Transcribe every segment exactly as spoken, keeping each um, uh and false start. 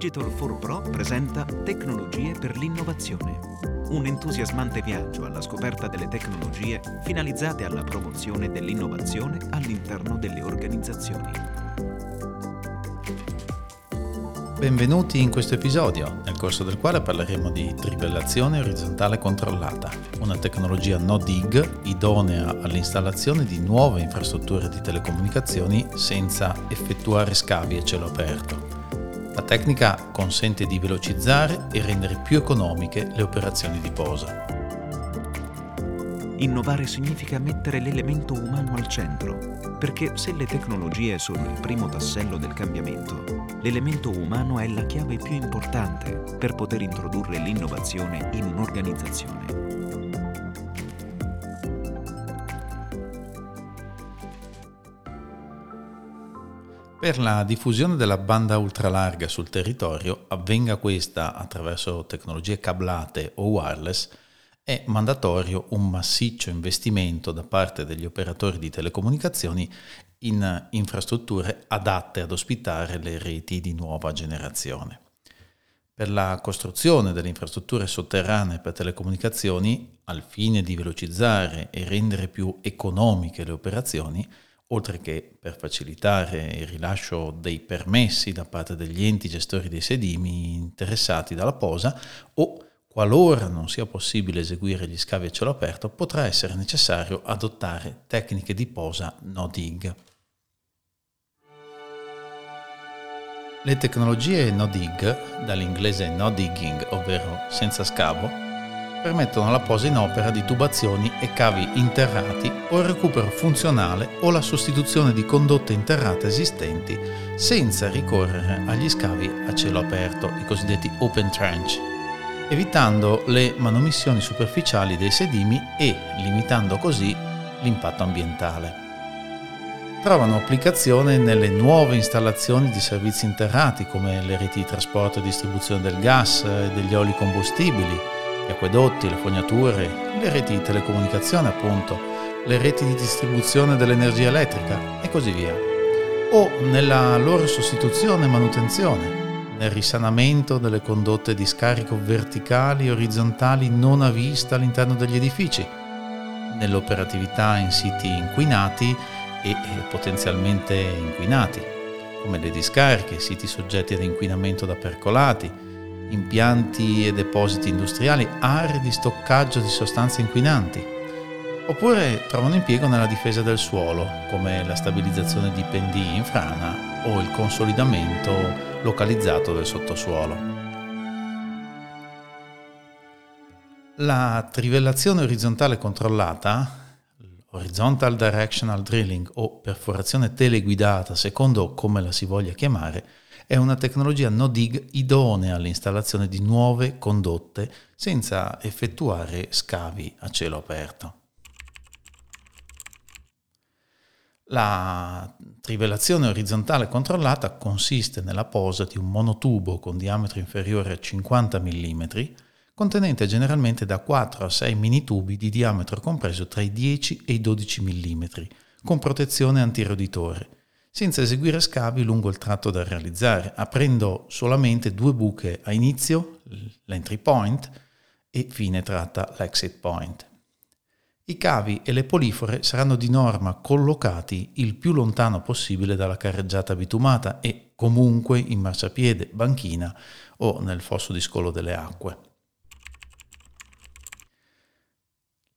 Digital four Pro presenta Tecnologie per l'innovazione. Un entusiasmante viaggio alla scoperta delle tecnologie finalizzate alla promozione dell'innovazione all'interno delle organizzazioni. Benvenuti in questo episodio, nel corso del quale parleremo di trivellazione orizzontale controllata, una tecnologia no-dig idonea all'installazione di nuove infrastrutture di telecomunicazioni senza effettuare scavi a cielo aperto. La tecnica consente di velocizzare e rendere più economiche le operazioni di posa. Innovare significa mettere l'elemento umano al centro, perché se le tecnologie sono il primo tassello del cambiamento, l'elemento umano è la chiave più importante per poter introdurre l'innovazione in un'organizzazione. Per la diffusione della banda ultralarga sul territorio, avvenga questa attraverso tecnologie cablate o wireless, è mandatorio un massiccio investimento da parte degli operatori di telecomunicazioni in infrastrutture adatte ad ospitare le reti di nuova generazione. Per la costruzione delle infrastrutture sotterranee per telecomunicazioni, al fine di velocizzare e rendere più economiche le operazioni, oltre che per facilitare il rilascio dei permessi da parte degli enti gestori dei sedimi interessati dalla posa, o qualora non sia possibile eseguire gli scavi a cielo aperto, potrà essere necessario adottare tecniche di posa no-dig. Le tecnologie no-dig, dall'inglese no digging, ovvero senza scavo, permettono la posa in opera di tubazioni e cavi interrati o il recupero funzionale o la sostituzione di condotte interrate esistenti senza ricorrere agli scavi a cielo aperto, i cosiddetti open trench, evitando le manomissioni superficiali dei sedimi e limitando così l'impatto ambientale. Trovano applicazione nelle nuove installazioni di servizi interrati come le reti di trasporto e distribuzione del gas e degli oli combustibili, gli acquedotti, le fognature, le reti di telecomunicazione appunto, le reti di distribuzione dell'energia elettrica e così via, o nella loro sostituzione e manutenzione, nel risanamento delle condotte di scarico verticali e orizzontali non a vista all'interno degli edifici, nell'operatività in siti inquinati e potenzialmente inquinati, come le discariche, siti soggetti ad inquinamento da percolati, impianti e depositi industriali, aree di stoccaggio di sostanze inquinanti, oppure trovano impiego nella difesa del suolo, come la stabilizzazione di pendii in frana o il consolidamento localizzato del sottosuolo. La trivellazione orizzontale controllata, Horizontal Directional Drilling o perforazione teleguidata, secondo come la si voglia chiamare, è una tecnologia no-dig idonea all'installazione di nuove condotte senza effettuare scavi a cielo aperto. La trivellazione orizzontale controllata consiste nella posa di un monotubo con diametro inferiore a cinquanta millimetri, contenente generalmente da quattro a sei minitubi di diametro compreso tra i dieci e i dodici millimetri, con protezione antiroditore, senza eseguire scavi lungo il tratto da realizzare, aprendo solamente due buche a inizio, l'entry point, e fine tratta, l'exit point. I cavi e le polifore saranno di norma collocati il più lontano possibile dalla carreggiata bitumata e comunque in marciapiede, banchina o nel fosso di scolo delle acque.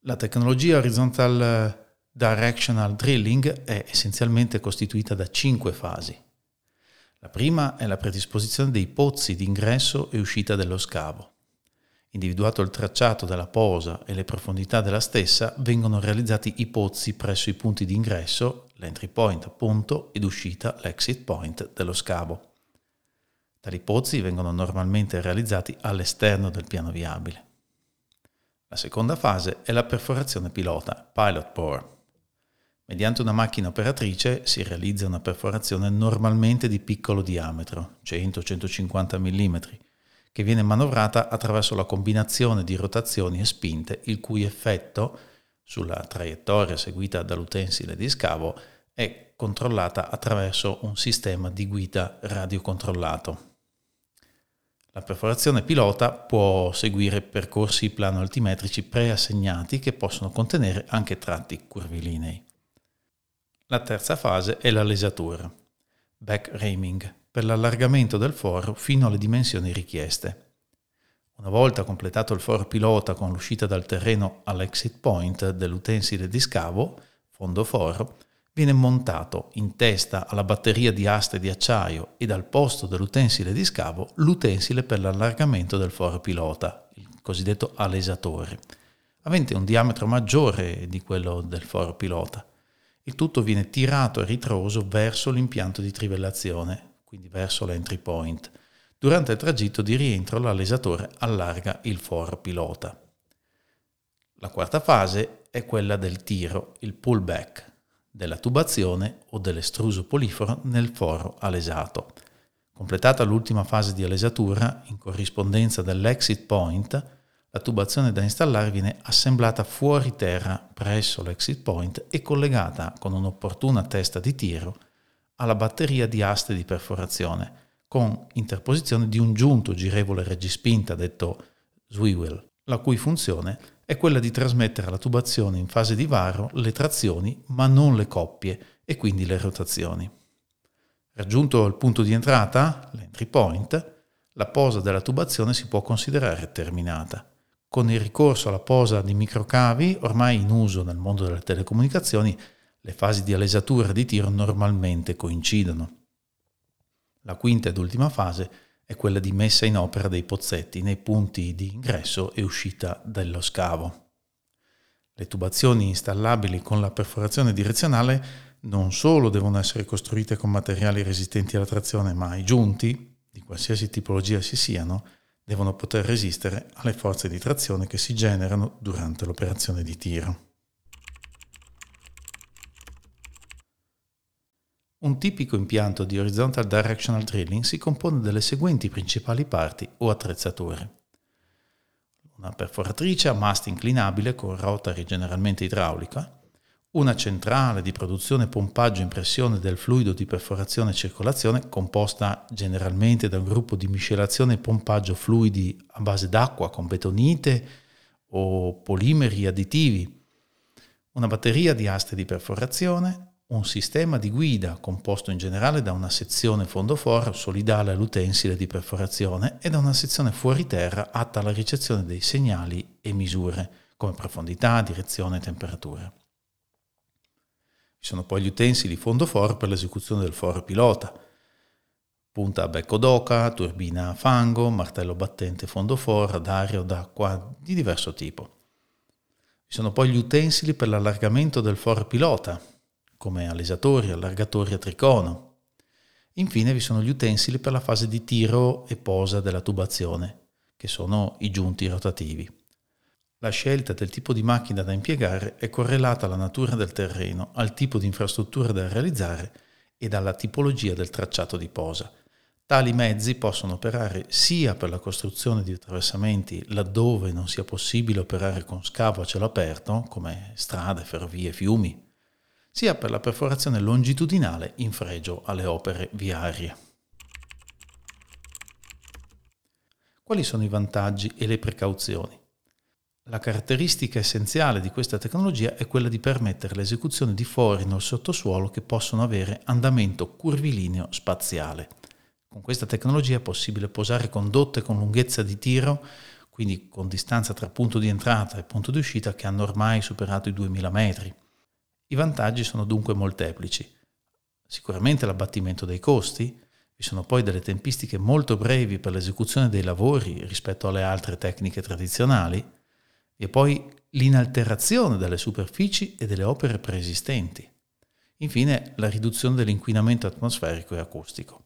La tecnologia Horizontal Directional Drilling è essenzialmente costituita da cinque fasi. La prima è la predisposizione dei pozzi di ingresso e uscita dello scavo. Individuato il tracciato della posa e le profondità della stessa, vengono realizzati i pozzi presso i punti di ingresso, l'entry point appunto, ed uscita, l'exit point, dello scavo. Tali pozzi vengono normalmente realizzati all'esterno del piano viabile. La seconda fase è la perforazione pilota, pilot bore. Mediante una macchina operatrice si realizza una perforazione normalmente di piccolo diametro, cento centocinquanta millimetri, che viene manovrata attraverso la combinazione di rotazioni e spinte, il cui effetto sulla traiettoria seguita dall'utensile di scavo è controllata attraverso un sistema di guida radiocontrollato. La perforazione pilota può seguire percorsi plano-altimetrici preassegnati che possono contenere anche tratti curvilinei. La terza fase è la lesatura, back reaming, per l'allargamento del foro fino alle dimensioni richieste. Una volta completato il foro pilota con l'uscita dal terreno all'exit point dell'utensile di scavo, fondo foro, viene montato in testa alla batteria di aste di acciaio e dal posto dell'utensile di scavo l'utensile per l'allargamento del foro pilota, il cosiddetto alesatore, avente un diametro maggiore di quello del foro pilota. Il tutto viene tirato a ritroso verso l'impianto di trivellazione, quindi verso l'entry point. Durante il tragitto di rientro l'alesatore allarga il foro pilota. La quarta fase è quella del tiro, il pullback, della tubazione o dell'estruso poliforo nel foro alesato. Completata l'ultima fase di alesatura, in corrispondenza dell'exit point, la tubazione da installare viene assemblata fuori terra presso l'exit point e collegata con un'opportuna testa di tiro alla batteria di aste di perforazione, con interposizione di un giunto girevole reggispinta detto swivel, la cui funzione è quella di trasmettere alla tubazione in fase di varo le trazioni ma non le coppie e quindi le rotazioni. Raggiunto il punto di entrata, l'entry point, la posa della tubazione si può considerare terminata. Con il ricorso alla posa di microcavi, ormai in uso nel mondo delle telecomunicazioni, le fasi di alesatura e di tiro normalmente coincidono. La quinta ed ultima fase è quella di messa in opera dei pozzetti nei punti di ingresso e uscita dello scavo. Le tubazioni installabili con la perforazione direzionale non solo devono essere costruite con materiali resistenti alla trazione, ma i giunti, di qualsiasi tipologia si siano, devono poter resistere alle forze di trazione che si generano durante l'operazione di tiro. Un tipico impianto di Horizontal Directional Drilling si compone delle seguenti principali parti o attrezzature. Una perforatrice a masta inclinabile con rotari generalmente idraulica, una centrale di produzione, pompaggio e impressione del fluido di perforazione e circolazione composta generalmente da un gruppo di miscelazione e pompaggio fluidi a base d'acqua con betonite o polimeri additivi, una batteria di aste di perforazione, un sistema di guida composto in generale da una sezione fondoforo solidale all'utensile di perforazione e da una sezione fuoriterra atta alla ricezione dei segnali e misure, come profondità, direzione e temperatura. Ci sono poi gli utensili fondoforo per l'esecuzione del foro pilota, punta a becco d'oca, turbina a fango, martello battente fondoforo, ad aria o d'acqua di diverso tipo. Ci sono poi gli utensili per l'allargamento del foro pilota, come alesatori, allargatori a tricono. Infine vi sono gli utensili per la fase di tiro e posa della tubazione, che sono i giunti rotativi. La scelta del tipo di macchina da impiegare è correlata alla natura del terreno, al tipo di infrastruttura da realizzare e alla tipologia del tracciato di posa. Tali mezzi possono operare sia per la costruzione di attraversamenti laddove non sia possibile operare con scavo a cielo aperto, come strade, ferrovie, fiumi, sia per la perforazione longitudinale in fregio alle opere viarie. Quali sono i vantaggi e le precauzioni? La caratteristica essenziale di questa tecnologia è quella di permettere l'esecuzione di fori nel sottosuolo che possono avere andamento curvilineo spaziale. Con questa tecnologia è possibile posare condotte con lunghezza di tiro, quindi con distanza tra punto di entrata e punto di uscita, che hanno ormai superato i duemila metri. I vantaggi sono dunque molteplici. Sicuramente l'abbattimento dei costi. Vi sono poi delle tempistiche molto brevi per l'esecuzione dei lavori rispetto alle altre tecniche tradizionali, e poi l'inalterazione delle superfici e delle opere preesistenti. Infine, la riduzione dell'inquinamento atmosferico e acustico.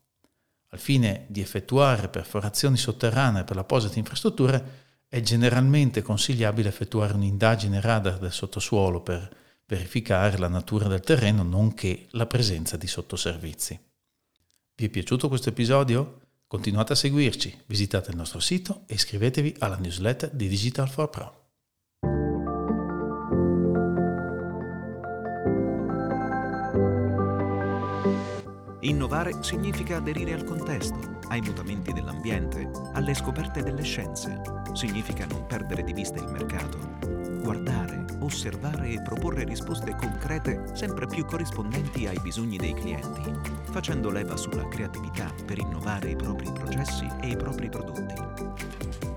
Al fine di effettuare perforazioni sotterranee per la posa di infrastrutture, è generalmente consigliabile effettuare un'indagine radar del sottosuolo per verificare la natura del terreno, nonché la presenza di sottoservizi. Vi è piaciuto questo episodio? Continuate a seguirci, visitate il nostro sito e iscrivetevi alla newsletter di Digital four Pro. Innovare significa aderire al contesto, ai mutamenti dell'ambiente, alle scoperte delle scienze. Significa non perdere di vista il mercato. Guardare, osservare e proporre risposte concrete sempre più corrispondenti ai bisogni dei clienti, facendo leva sulla creatività per innovare i propri processi e i propri prodotti.